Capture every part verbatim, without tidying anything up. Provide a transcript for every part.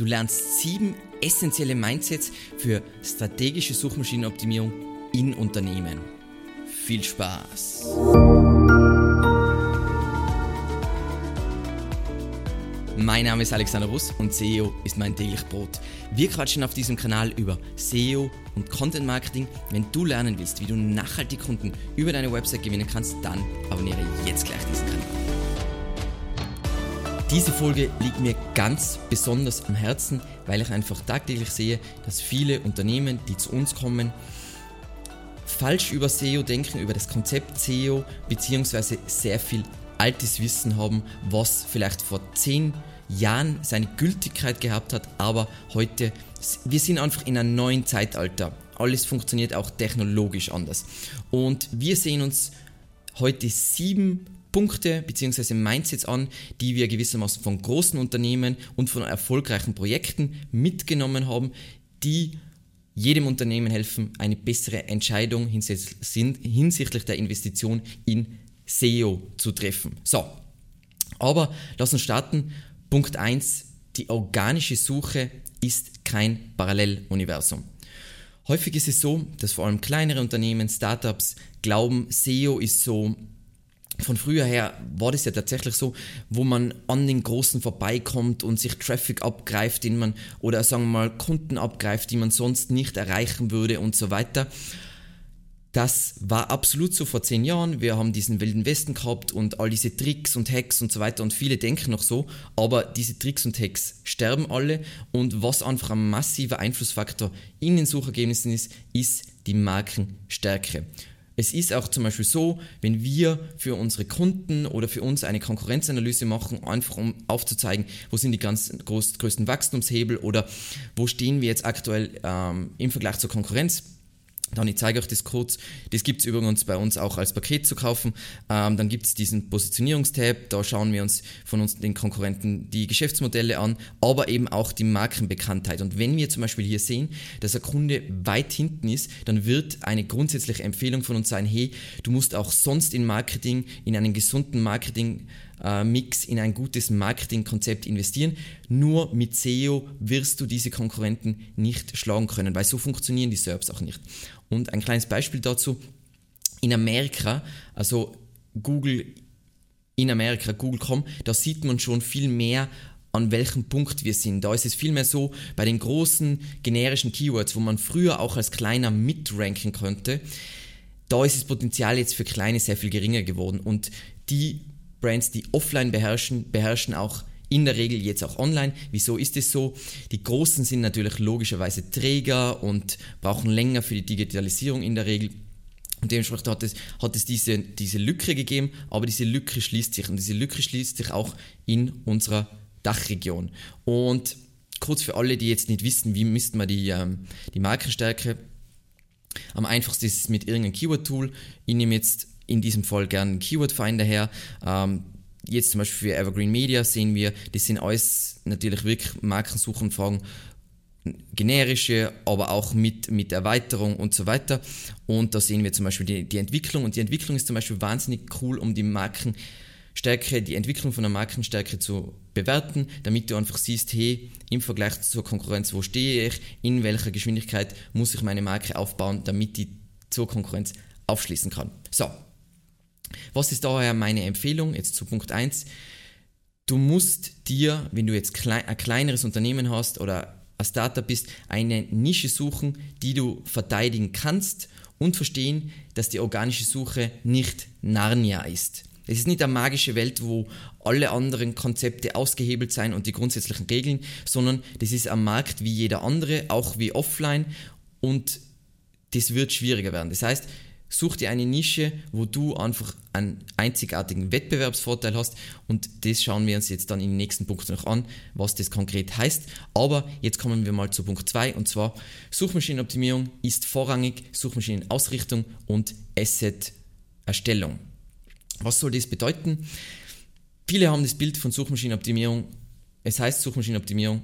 Du lernst sieben essentielle Mindsets für strategische Suchmaschinenoptimierung in Unternehmen. Viel Spaß! Mein Name ist Alexander Russ und S E O ist mein täglich Brot. Wir quatschen auf diesem Kanal über S E O und Content Marketing. Wenn du lernen willst, wie du nachhaltig Kunden über deine Website gewinnen kannst, dann abonniere jetzt gleich diesen Kanal. Diese Folge liegt mir ganz besonders am Herzen, weil ich einfach tagtäglich sehe, dass viele Unternehmen, die zu uns kommen, falsch über S E O denken, über das Konzept S E O, beziehungsweise sehr viel altes Wissen haben, was vielleicht vor zehn Jahren seine Gültigkeit gehabt hat, aber heute, wir sind einfach in einem neuen Zeitalter. Alles funktioniert auch technologisch anders. Und wir sehen uns heute sieben Punkte bzw. Mindsets an, die wir gewissermaßen von großen Unternehmen und von erfolgreichen Projekten mitgenommen haben, die jedem Unternehmen helfen, eine bessere Entscheidung hinsichtlich der Investition in S E O zu treffen. So, aber lass uns starten. Punkt eins, die organische Suche ist kein Paralleluniversum. Häufig ist es so, dass vor allem kleinere Unternehmen, Startups glauben, S E O ist so. Von früher her war das ja tatsächlich so, wo man an den Großen vorbeikommt und sich Traffic abgreift, den man, oder sagen wir mal Kunden abgreift, die man sonst nicht erreichen würde und so weiter. Das war absolut so vor zehn Jahren. Wir haben diesen wilden Westen gehabt und all diese Tricks und Hacks und so weiter und viele denken noch so, aber diese Tricks und Hacks sterben alle und was einfach ein massiver Einflussfaktor in den Suchergebnissen ist, ist die Markenstärke. Es ist auch zum Beispiel so, wenn wir für unsere Kunden oder für uns eine Konkurrenzanalyse machen, einfach um aufzuzeigen, wo sind die ganz groß, größten Wachstumshebel oder wo stehen wir jetzt aktuell ähm, im Vergleich zur Konkurrenz. Dann, ich zeige euch das kurz, das gibt es übrigens bei uns auch als Paket zu kaufen. Ähm, dann gibt es diesen Positionierungstab, da schauen wir uns von uns den Konkurrenten die Geschäftsmodelle an, aber eben auch die Markenbekanntheit. Und wenn wir zum Beispiel hier sehen, dass ein Kunde weit hinten ist, dann wird eine grundsätzliche Empfehlung von uns sein, hey, du musst auch sonst in Marketing, in einen gesunden Marketing Mix, in ein gutes Marketingkonzept investieren. Nur mit S E O wirst du diese Konkurrenten nicht schlagen können, weil so funktionieren die S E R Ps auch nicht. Und ein kleines Beispiel dazu, in Amerika, also Google in Amerika, Google Punkt com, da sieht man schon viel mehr, an welchem Punkt wir sind. Da ist es vielmehr so, bei den großen generischen Keywords, wo man früher auch als Kleiner mitranken konnte, da ist das Potenzial jetzt für Kleine sehr viel geringer geworden und die Brands, die offline beherrschen, beherrschen auch in der Regel jetzt auch online. Wieso ist es so? Die Großen sind natürlich logischerweise träger und brauchen länger für die Digitalisierung in der Regel. Und dementsprechend hat es, hat es diese, diese Lücke gegeben, aber diese Lücke schließt sich. Und diese Lücke schließt sich auch in unserer Dachregion. Und kurz für alle, die jetzt nicht wissen, wie misst man die, ähm, die Markenstärke? Am einfachsten ist es mit irgendeinem Keyword-Tool. Ich nehme jetzt in diesem Fall gerne Keyword Finder her. Ähm, jetzt zum Beispiel für Evergreen Media sehen wir, das sind alles natürlich wirklich Markensuchanfragen, generische, aber auch mit, mit Erweiterung und so weiter. Und da sehen wir zum Beispiel die, die Entwicklung. Und die Entwicklung ist zum Beispiel wahnsinnig cool, um die Markenstärke, die Entwicklung von der Markenstärke zu bewerten, damit du einfach siehst, hey, im Vergleich zur Konkurrenz, wo stehe ich, in welcher Geschwindigkeit muss ich meine Marke aufbauen, damit die zur Konkurrenz aufschließen kann. So. Was ist daher meine Empfehlung? Jetzt zu Punkt eins. Du musst dir, wenn du jetzt klein, ein kleineres Unternehmen hast oder ein Startup bist, eine Nische suchen, die du verteidigen kannst und verstehen, dass die organische Suche nicht Narnia ist. Es ist nicht eine magische Welt, wo alle anderen Konzepte ausgehebelt sind und die grundsätzlichen Regeln, sondern das ist ein Markt wie jeder andere, auch wie offline und das wird schwieriger werden. Das heißt, such dir eine Nische, wo du einfach einen einzigartigen Wettbewerbsvorteil hast und das schauen wir uns jetzt dann in den nächsten Punkten noch an, was das konkret heißt. Aber jetzt kommen wir mal zu Punkt zwei und zwar Suchmaschinenoptimierung ist vorrangig Suchmaschinenausrichtung und Asset-Erstellung. Was soll das bedeuten? Viele haben das Bild von Suchmaschinenoptimierung, es heißt Suchmaschinenoptimierung,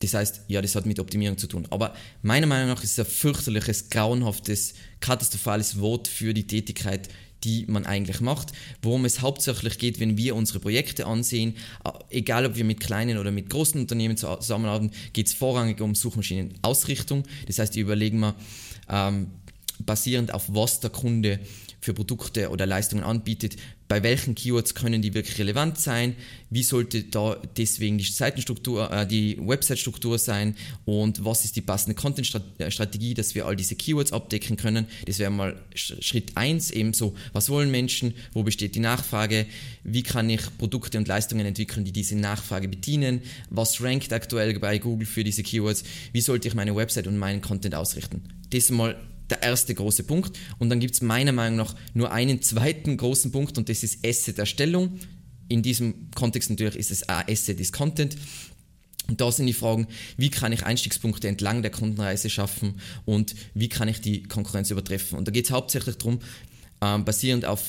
das heißt, ja, das hat mit Optimierung zu tun. Aber meiner Meinung nach ist es ein fürchterliches, grauenhaftes, katastrophales Wort für die Tätigkeit, die man eigentlich macht. Worum es hauptsächlich geht, wenn wir unsere Projekte ansehen, egal ob wir mit kleinen oder mit großen Unternehmen zusammenarbeiten, geht es vorrangig um Suchmaschinenausrichtung. Das heißt, wir überlegen mal, ähm, basierend auf was der Kunde für Produkte oder Leistungen anbietet, bei welchen Keywords können die wirklich relevant sein, wie sollte da deswegen die Seitenstruktur, äh, die Website-Struktur sein und was ist die passende Content-Strategie, dass wir all diese Keywords abdecken können. Das wäre mal Schritt eins, eben so, was wollen Menschen, wo besteht die Nachfrage, wie kann ich Produkte und Leistungen entwickeln, die diese Nachfrage bedienen, was rankt aktuell bei Google für diese Keywords, wie sollte ich meine Website und meinen Content ausrichten. Das mal der erste große Punkt. Und dann gibt es meiner Meinung nach nur einen zweiten großen Punkt und das ist Asset-Erstellung. In diesem Kontext natürlich ist es Asset ist Content. Und da sind die Fragen, wie kann ich Einstiegspunkte entlang der Kundenreise schaffen und wie kann ich die Konkurrenz übertreffen. Und da geht es hauptsächlich darum, äh, basierend auf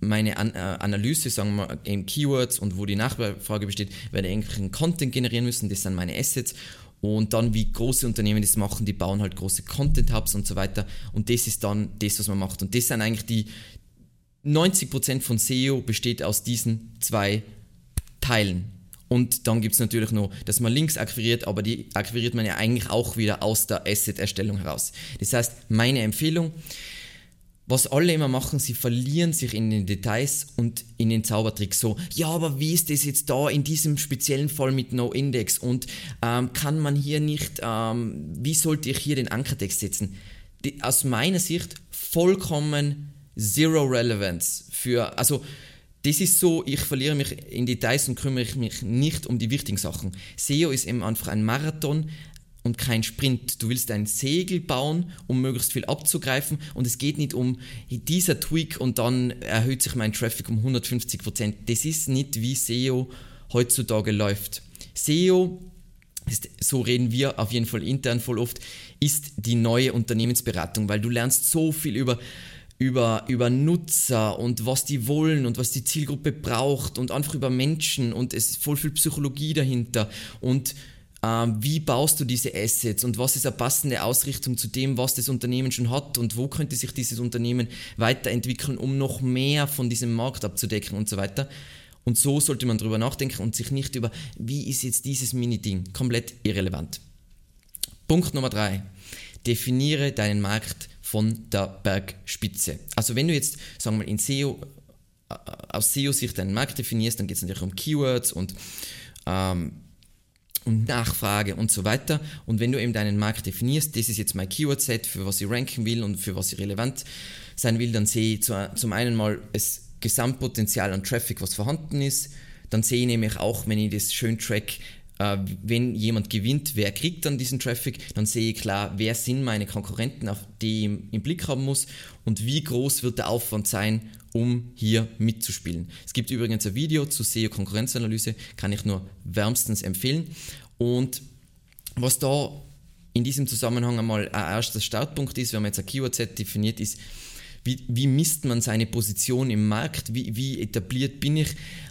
meine An- äh, Analyse, sagen wir mal, in Keywords und wo die Nachfrage besteht, werde ich irgendwelchen Content generieren müssen, das sind meine Assets. Und dann, wie große Unternehmen das machen, die bauen halt große Content-Hubs und so weiter. Und das ist dann das, was man macht. Und das sind eigentlich die neunzig Prozent von S E O besteht aus diesen zwei Teilen. Und dann gibt es natürlich noch, dass man Links akquiriert, aber die akquiriert man ja eigentlich auch wieder aus der Asset-Erstellung heraus. Das heißt, meine Empfehlung, was alle immer machen, sie verlieren sich in den Details und in den Zaubertricks. So, ja, aber wie ist das jetzt da in diesem speziellen Fall mit No-Index? Und ähm, kann man hier nicht, ähm, wie sollte ich hier den Ankertext setzen? Die, aus meiner Sicht vollkommen zero relevance für, also das ist so, ich verliere mich in Details und kümmere mich nicht um die wichtigen Sachen. S E O ist eben einfach ein Marathon und kein Sprint. Du willst ein Segel bauen, um möglichst viel abzugreifen und es geht nicht um dieser Tweak und dann erhöht sich mein Traffic um hundertfünfzig Prozent. Das ist nicht, wie S E O heutzutage läuft. S E O, ist, so reden wir auf jeden Fall intern voll oft, ist die neue Unternehmensberatung, weil du lernst so viel über Über, über Nutzer und was die wollen und was die Zielgruppe braucht und einfach über Menschen und es ist voll viel Psychologie dahinter und wie baust du diese Assets und was ist eine passende Ausrichtung zu dem, was das Unternehmen schon hat und wo könnte sich dieses Unternehmen weiterentwickeln, um noch mehr von diesem Markt abzudecken und so weiter. Und so sollte man darüber nachdenken und sich nicht über, wie ist jetzt dieses Mini-Ding, komplett irrelevant. Punkt Nummer drei. Definiere deinen Markt von der Bergspitze. Also wenn du jetzt, sagen wir mal, in S E O, aus S E O-Sicht deinen Markt definierst, dann geht es natürlich um Keywords und ähm, und Nachfrage und so weiter. Und wenn du eben deinen Markt definierst, das ist jetzt mein Keyword-Set, für was ich ranken will und für was ich relevant sein will, dann sehe ich zum einen mal das Gesamtpotenzial an Traffic, was vorhanden ist. Dann sehe ich nämlich auch, wenn ich das schön track, äh, wenn jemand gewinnt, wer kriegt dann diesen Traffic, dann sehe ich klar, wer sind meine Konkurrenten, auf die ich im, im Blick haben muss und wie groß wird der Aufwand sein, um hier mitzuspielen. Es gibt übrigens ein Video zu S E O-Konkurrenzanalyse, kann ich nur wärmstens empfehlen. Und was da in diesem Zusammenhang einmal ein erster Startpunkt ist, wenn man jetzt ein Keyword-Set definiert, ist, wie, wie misst man seine Position im Markt, wie, wie etabliert bin ich.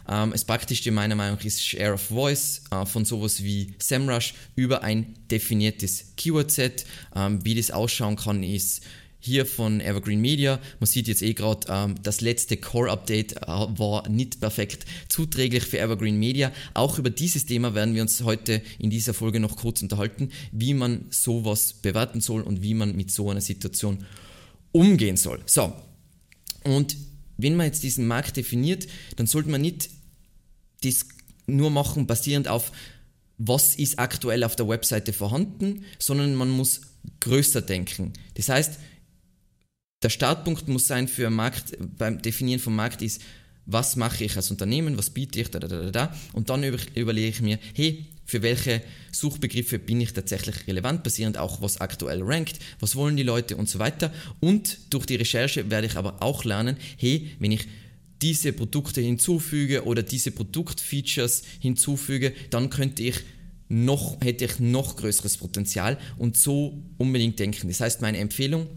Ähm, das Praktischste meiner Meinung nach ist Share of Voice äh, von sowas wie SEMrush über ein definiertes Keyword-Set. Ähm, wie das ausschauen kann, ist hier von Evergreen Media. Man sieht jetzt eh gerade, ähm, das letzte Core-Update äh, war nicht perfekt zuträglich für Evergreen Media. Auch über dieses Thema werden wir uns heute in dieser Folge noch kurz unterhalten, wie man sowas bewerten soll und wie man mit so einer Situation umgehen soll. So, und wenn man jetzt diesen Markt definiert, dann sollte man nicht das nur machen basierend auf, was ist aktuell auf der Webseite vorhanden, sondern man muss größer denken. Das heißt, der Startpunkt muss sein für Markt, beim Definieren vom Markt ist, was mache ich als Unternehmen, was biete ich, da, da, da, da. Und dann über, überlege ich mir, hey, für welche Suchbegriffe bin ich tatsächlich relevant, basierend auch, was aktuell rankt, was wollen die Leute und so weiter. Und durch die Recherche werde ich aber auch lernen, hey, wenn ich diese Produkte hinzufüge oder diese Produktfeatures hinzufüge, dann könnte ich noch, hätte ich noch größeres Potenzial und so unbedingt denken. Das heißt, meine Empfehlung,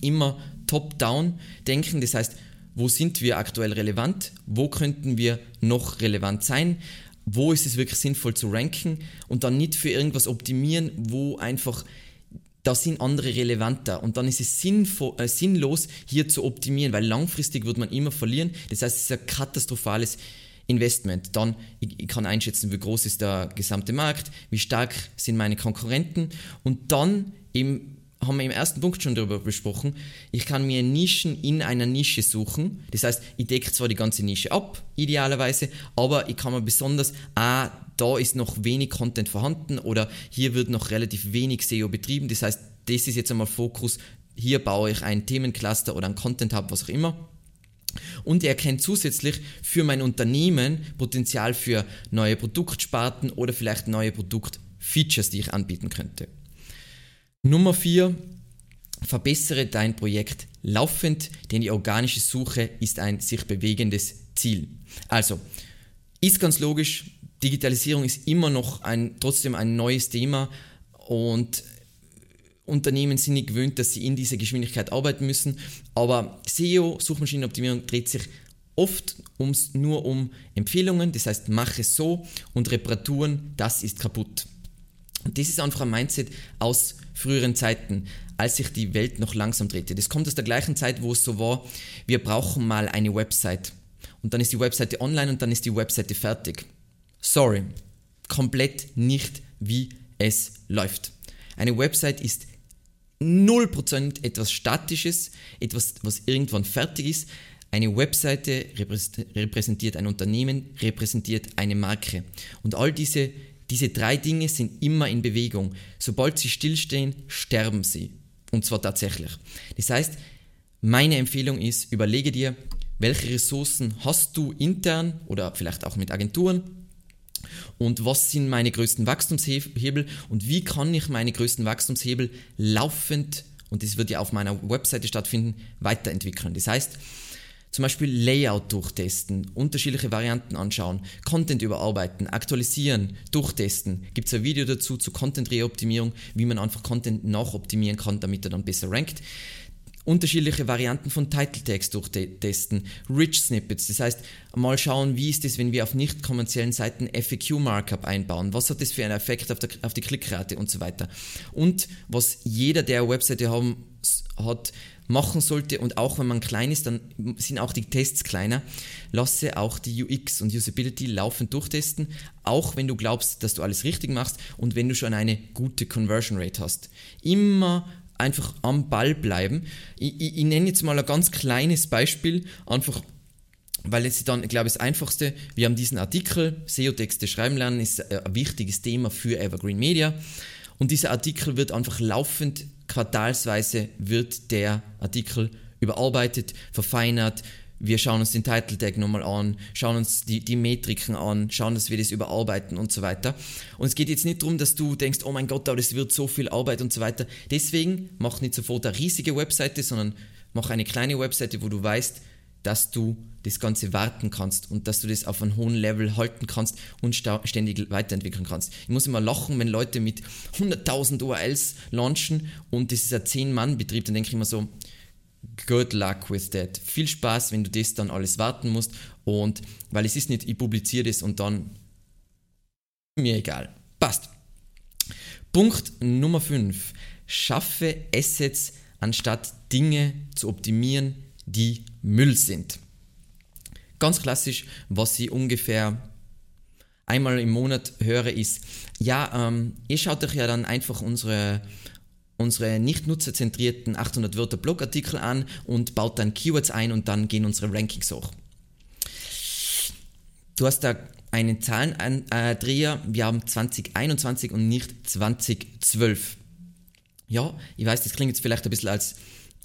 immer top-down denken, das heißt, wo sind wir aktuell relevant, wo könnten wir noch relevant sein, wo ist es wirklich sinnvoll zu ranken und dann nicht für irgendwas optimieren, wo einfach da sind andere relevanter und dann ist es sinnvoll, äh, sinnlos, hier zu optimieren, weil langfristig wird man immer verlieren. Das heißt, es ist ein katastrophales Investment. Dann, ich, ich kann einschätzen, wie groß ist der gesamte Markt, wie stark sind meine Konkurrenten und dann eben, haben wir im ersten Punkt schon darüber besprochen, ich kann mir Nischen in einer Nische suchen. Das heißt, ich decke zwar die ganze Nische ab, idealerweise, aber ich kann mir besonders, ah, da ist noch wenig Content vorhanden oder hier wird noch relativ wenig S E O betrieben. Das heißt, das ist jetzt einmal Fokus, hier baue ich ein Themencluster oder ein Content Hub, was auch immer. Und er erkennt zusätzlich für mein Unternehmen Potenzial für neue Produktsparten oder vielleicht neue Produktfeatures, die ich anbieten könnte. Nummer vier, verbessere dein Projekt laufend, denn die organische Suche ist ein sich bewegendes Ziel. Also, ist ganz logisch, Digitalisierung ist immer noch ein, trotzdem ein neues Thema und Unternehmen sind nicht gewöhnt, dass sie in dieser Geschwindigkeit arbeiten müssen, aber S E O, Suchmaschinenoptimierung, dreht sich oft ums, nur um Empfehlungen, das heißt, mach es so und Reparaturen, das ist kaputt. Und das ist einfach ein Mindset aus früheren Zeiten, als sich die Welt noch langsam drehte. Das kommt aus der gleichen Zeit, wo es so war, wir brauchen mal eine Website. Und dann ist die Webseite online und dann ist die Webseite fertig. Sorry, komplett nicht, wie es läuft. Eine Website ist null Prozent etwas Statisches, etwas, was irgendwann fertig ist. Eine Webseite repräsentiert ein Unternehmen, repräsentiert eine Marke. Und all diese Diese drei Dinge sind immer in Bewegung. Sobald sie stillstehen, sterben sie. Und zwar tatsächlich. Das heißt, meine Empfehlung ist, überlege dir, welche Ressourcen hast du intern oder vielleicht auch mit Agenturen und was sind meine größten Wachstumshebel und wie kann ich meine größten Wachstumshebel laufend, und das wird ja auf meiner Webseite stattfinden, weiterentwickeln. Das heißt, zum Beispiel Layout durchtesten, unterschiedliche Varianten anschauen, Content überarbeiten, aktualisieren, durchtesten. Gibt es ein Video dazu zu Content-Reoptimierung, wie man einfach Content nachoptimieren kann, damit er dann besser rankt. Unterschiedliche Varianten von Title-Tags durchtesten, Rich-Snippets, das heißt, mal schauen, wie ist es, wenn wir auf nicht kommerziellen Seiten F A Q-Markup einbauen, was hat das für einen Effekt auf, der, auf die Klickrate und so weiter. Und was jeder, der eine Webseite haben, hat, machen sollte, und auch wenn man klein ist, dann sind auch die Tests kleiner, lasse auch die U X und Usability laufend durchtesten, auch wenn du glaubst, dass du alles richtig machst und wenn du schon eine gute Conversion Rate hast. Immer einfach am Ball bleiben. Ich, ich, ich nenne jetzt mal ein ganz kleines Beispiel, einfach weil es dann, glaube ich, das Einfachste, wir haben diesen Artikel, S E O-Texte schreiben lernen, ist ein wichtiges Thema für Evergreen Media, und dieser Artikel wird einfach laufend, quartalsweise wird der Artikel überarbeitet, verfeinert, wir schauen uns den Title-Tag nochmal an, schauen uns die, die Metriken an, schauen, dass wir das überarbeiten und so weiter. Und es geht jetzt nicht darum, dass du denkst, oh mein Gott, aber das wird so viel Arbeit und so weiter. Deswegen mach nicht sofort eine riesige Webseite, sondern mach eine kleine Webseite, wo du weißt, dass du das Ganze warten kannst und dass du das auf einem hohen Level halten kannst und ständig weiterentwickeln kannst. Ich muss immer lachen, wenn Leute mit hunderttausend U R Ls launchen und das ist ein zehn-Mann-Betrieb, dann denke ich immer so, good luck with that. Viel Spaß, wenn du das dann alles warten musst, und weil es ist nicht, ich publiziere das und dann, mir egal. Passt. Punkt Nummer fünf. Schaffe Assets, anstatt Dinge zu optimieren, die Müll sind. Ganz klassisch, was ich ungefähr einmal im Monat höre, ist, ja, ähm, ihr schaut euch ja dann einfach unsere, unsere nicht nutzerzentrierten achthundert Wörter Blogartikel an und baut dann Keywords ein und dann gehen unsere Rankings hoch. Du hast da einen Zahlendreher, wir haben zwanzig einundzwanzig und nicht zwanzig zwölf. Ja, ich weiß, das klingt jetzt vielleicht ein bisschen als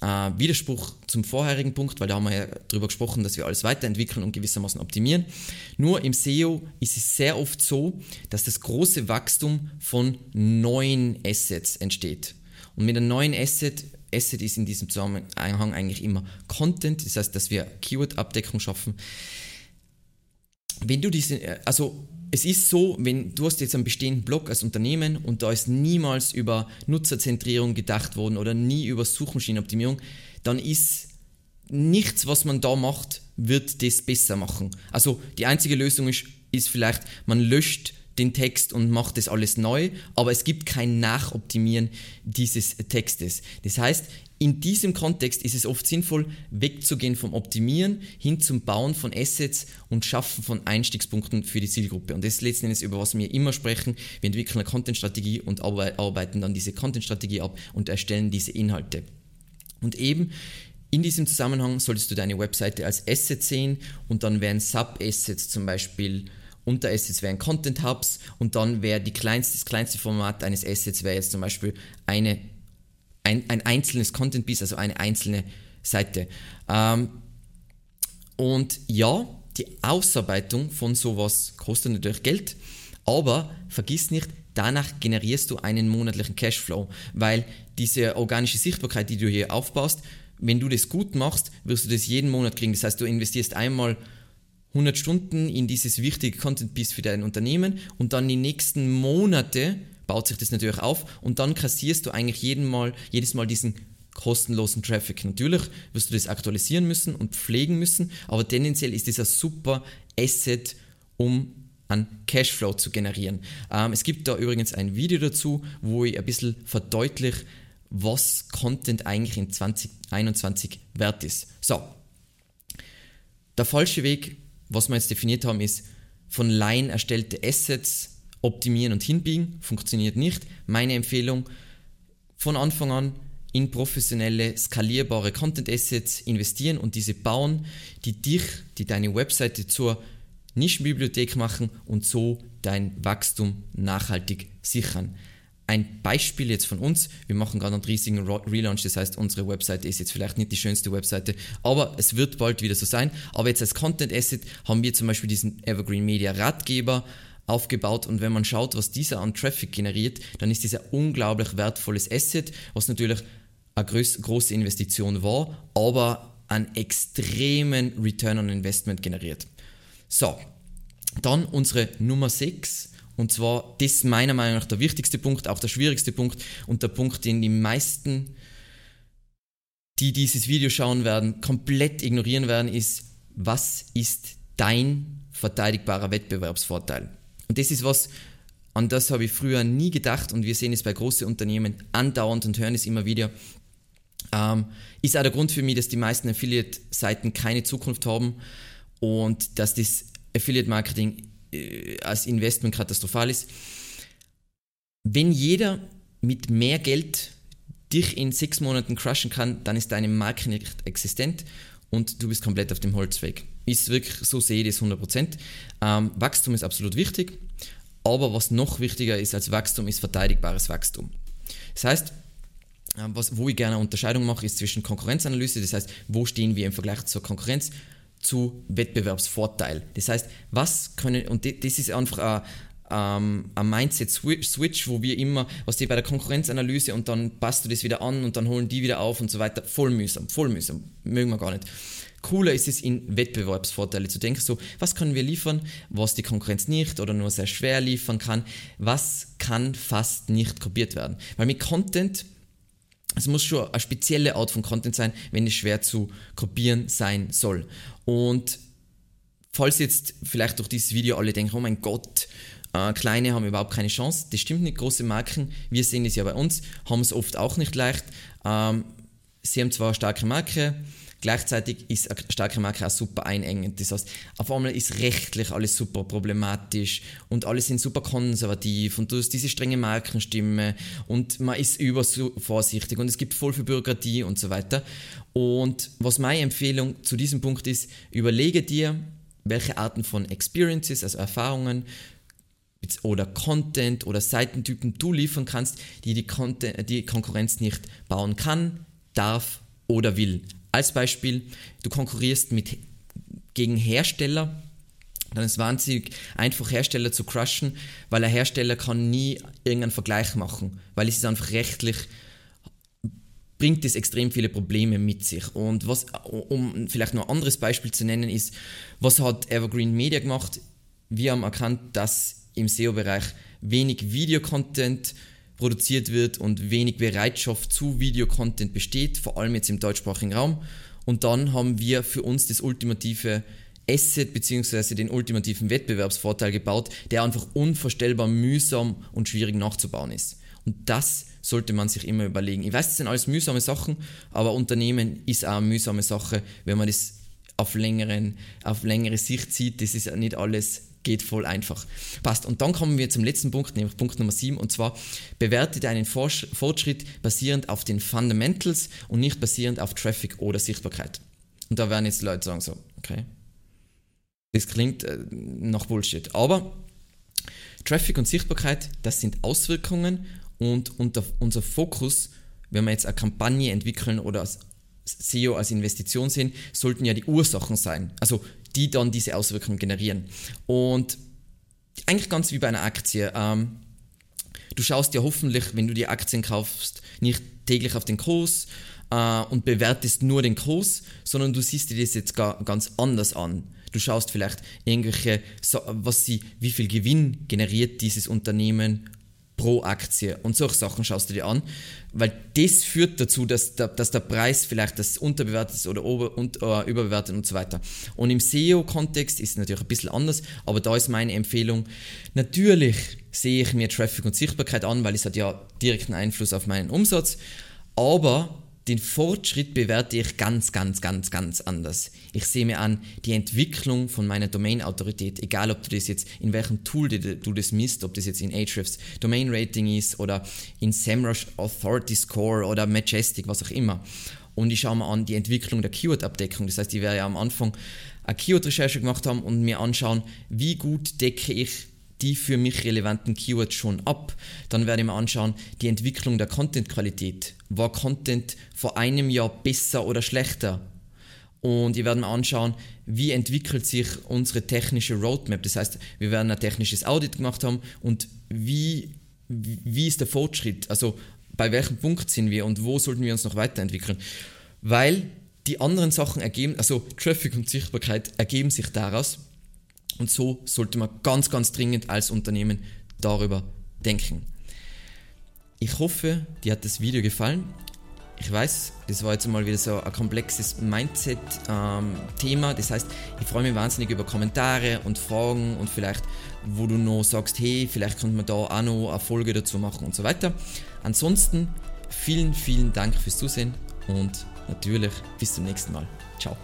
Uh, Widerspruch zum vorherigen Punkt, weil da haben wir ja drüber gesprochen, dass wir alles weiterentwickeln und gewissermaßen optimieren. Nur im S E O ist es sehr oft so, dass das große Wachstum von neuen Assets entsteht. Und mit einem neuen Asset, Asset ist in diesem Zusammenhang eigentlich immer Content, das heißt, dass wir Keyword-Abdeckung schaffen. Wenn du diese, also es ist so, wenn du hast jetzt einen bestehenden Blog als Unternehmen und da ist niemals über Nutzerzentrierung gedacht worden oder nie über Suchmaschinenoptimierung, dann ist nichts, was man da macht, wird das besser machen. Also die einzige Lösung ist, ist vielleicht, man löscht den Text und macht das alles neu, aber es gibt kein Nachoptimieren dieses Textes. Das heißt, in diesem Kontext ist es oft sinnvoll, wegzugehen vom Optimieren hin zum Bauen von Assets und Schaffen von Einstiegspunkten für die Zielgruppe. Und das ist letzten Endes, über was wir immer sprechen. Wir entwickeln eine Content-Strategie und arbeiten dann diese Content-Strategie ab und erstellen diese Inhalte. Und eben in diesem Zusammenhang solltest du deine Webseite als Asset sehen und dann wären Sub-Assets zum Beispiel, Unter-Assets wären Content-Hubs und dann wäre die kleinste, das kleinste Format eines Assets wäre jetzt zum Beispiel eine, ein, ein einzelnes Content-Piece, also eine einzelne Seite. Ähm, und ja, die Ausarbeitung von sowas kostet natürlich Geld, aber vergiss nicht, danach generierst du einen monatlichen Cashflow, weil diese organische Sichtbarkeit, die du hier aufbaust, wenn du das gut machst, wirst du das jeden Monat kriegen. Das heißt, du investierst einmal hundert Stunden in dieses wichtige Content-Piece für dein Unternehmen und dann die nächsten Monate baut sich das natürlich auf und dann kassierst du eigentlich jeden Mal, jedes Mal diesen kostenlosen Traffic. Natürlich wirst du das aktualisieren müssen und pflegen müssen, aber tendenziell ist das ein super Asset, um an Cashflow zu generieren. Ähm, es gibt da übrigens ein Video dazu, wo ich ein bisschen verdeutliche, was Content eigentlich in zwanzig einundzwanzig wert ist. So, der falsche Weg, was wir jetzt definiert haben, ist, von Laien erstellte Assets optimieren und hinbiegen, funktioniert nicht. Meine Empfehlung, von Anfang an in professionelle, skalierbare Content-Assets investieren und diese bauen, die dich, die deine Webseite zur Nischenbibliothek machen und so dein Wachstum nachhaltig sichern. Ein Beispiel jetzt von uns, wir machen gerade einen riesigen Relaunch, das heißt, unsere Webseite ist jetzt vielleicht nicht die schönste Webseite, aber es wird bald wieder so sein. Aber jetzt als Content Asset haben wir zum Beispiel diesen Evergreen Media Ratgeber aufgebaut und wenn man schaut, was dieser an Traffic generiert, dann ist dieser unglaublich wertvolles Asset, was natürlich eine große Investition war, aber einen extremen Return on Investment generiert. So, dann unsere Nummer sechs. Und zwar, das ist meiner Meinung nach der wichtigste Punkt, auch der schwierigste Punkt und der Punkt, den die meisten, die dieses Video schauen werden, komplett ignorieren werden, ist, was ist dein verteidigbarer Wettbewerbsvorteil? Und das ist was, an das habe ich früher nie gedacht und wir sehen es bei großen Unternehmen andauernd und hören es immer wieder. Ähm, ist auch der Grund für mich, dass die meisten Affiliate-Seiten keine Zukunft haben und dass das Affiliate-Marketing als Investment katastrophal ist. Wenn jeder mit mehr Geld dich in sechs Monaten crushen kann, dann ist deine Marke nicht existent und du bist komplett auf dem Holzweg. Ist wirklich, so sehe ich das hundert Prozent. Ähm, Wachstum ist absolut wichtig, aber was noch wichtiger ist als Wachstum, ist verteidigbares Wachstum. Das heißt, was, wo ich gerne eine Unterscheidung mache, ist zwischen Konkurrenzanalyse, das heißt, wo stehen wir im Vergleich zur Konkurrenz, zu Wettbewerbsvorteil. Das heißt, was können, und das ist einfach ein, ein Mindset-Switch, wo wir immer, was die bei der Konkurrenzanalyse und dann passt du das wieder an und dann holen die wieder auf und so weiter, voll mühsam, voll mühsam, mögen wir gar nicht. Cooler ist es, in Wettbewerbsvorteile zu denken, so, was können wir liefern, was die Konkurrenz nicht oder nur sehr schwer liefern kann, was kann fast nicht kopiert werden. Weil mit Content, es muss schon eine spezielle Art von Content sein, wenn es schwer zu kopieren sein soll. Und falls jetzt vielleicht durch dieses Video alle denken, oh mein Gott, äh, Kleine haben überhaupt keine Chance, das stimmt nicht, große Marken, wir sehen es ja bei uns, haben es oft auch nicht leicht. Ähm, sie haben zwar eine starke Marke, gleichzeitig ist eine starke Marke auch super einengend. Das heißt, auf einmal ist rechtlich alles super problematisch und alle sind super konservativ und du hast diese strenge Markenstimme und man ist übervorsichtig und es gibt voll viel Bürokratie und so weiter. Und was meine Empfehlung zu diesem Punkt ist, überlege dir, welche Arten von Experiences, also Erfahrungen oder Content oder Seitentypen du liefern kannst, die die, Kon- die Konkurrenz nicht bauen kann, darf oder will. Als Beispiel, du konkurrierst mit, gegen Hersteller, dann ist es wahnsinnig einfach, Hersteller zu crushen, weil ein Hersteller kann nie irgendeinen Vergleich machen, weil es ist einfach rechtlich, bringt es extrem viele Probleme mit sich. Und was, um vielleicht noch ein anderes Beispiel zu nennen, ist, was hat Evergreen Media gemacht? Wir haben erkannt, dass im S E O-Bereich wenig Video-Content produziert wird und wenig Bereitschaft zu Video-Content besteht, vor allem jetzt im deutschsprachigen Raum. Und dann haben wir für uns das ultimative Asset bzw. den ultimativen Wettbewerbsvorteil gebaut, der einfach unvorstellbar mühsam und schwierig nachzubauen ist. Und das sollte man sich immer überlegen. Ich weiß, das sind alles mühsame Sachen, aber Unternehmen ist auch eine mühsame Sache, wenn man das auf, längeren, auf längere Sicht sieht. Das ist nicht alles, geht voll einfach. Passt. Und dann kommen wir zum letzten Punkt, nämlich Punkt Nummer sieben, und zwar bewertet einen Fortschritt basierend auf den Fundamentals und nicht basierend auf Traffic oder Sichtbarkeit. Und da werden jetzt Leute sagen so, okay, das klingt äh, nach Bullshit. Aber Traffic und Sichtbarkeit, das sind Auswirkungen, und unter, unser Fokus, wenn wir jetzt eine Kampagne entwickeln oder S E O als Investition sehen, sollten ja die Ursachen sein, also die dann diese Auswirkungen generieren. Und eigentlich ganz wie bei einer Aktie. Ähm, du schaust ja hoffentlich, wenn du die Aktien kaufst, nicht täglich auf den Kurs äh, und bewertest nur den Kurs, sondern du siehst dir das jetzt gar, ganz anders an. Du schaust vielleicht irgendwelche, was sie, wie viel Gewinn generiert dieses Unternehmen pro Aktie, und solche Sachen schaust du dir an, weil das führt dazu, dass der, dass der Preis vielleicht das unterbewertet ist oder ober- und, äh, überbewertet und so weiter. Und im S E O-Kontext ist es natürlich ein bisschen anders, aber da ist meine Empfehlung, natürlich sehe ich mir Traffic und Sichtbarkeit an, weil es hat ja direkten Einfluss auf meinen Umsatz, aber den Fortschritt bewerte ich ganz, ganz, ganz, ganz anders. Ich sehe mir an die Entwicklung von meiner Domain-Autorität, egal ob du das jetzt, in welchem Tool du das misst, ob das jetzt in Ahrefs Domain Rating ist oder in SEMrush Authority Score oder Majestic, was auch immer. Und ich schaue mir an die Entwicklung der Keyword-Abdeckung. Das heißt, ich werde ja am Anfang eine Keyword-Recherche gemacht haben und mir anschauen, wie gut decke ich die für mich relevanten Keywords schon ab. Dann werde ich mir anschauen, die Entwicklung der Content-Qualität. War Content vor einem Jahr besser oder schlechter? Und ich werde mir anschauen, wie entwickelt sich unsere technische Roadmap. Das heißt, wir werden ein technisches Audit gemacht haben und wie, wie ist der Fortschritt? Also bei welchem Punkt sind wir und wo sollten wir uns noch weiterentwickeln? Weil die anderen Sachen ergeben, also Traffic und Sichtbarkeit ergeben sich daraus, und so sollte man ganz, ganz dringend als Unternehmen darüber denken. Ich hoffe, dir hat das Video gefallen. Ich weiß, das war jetzt mal wieder so ein komplexes Mindset-Thema. Ähm, das heißt, ich freue mich wahnsinnig über Kommentare und Fragen und vielleicht, wo du noch sagst, hey, vielleicht könnte man da auch noch eine Folge dazu machen und so weiter. Ansonsten, vielen, vielen Dank fürs Zusehen und natürlich bis zum nächsten Mal. Ciao.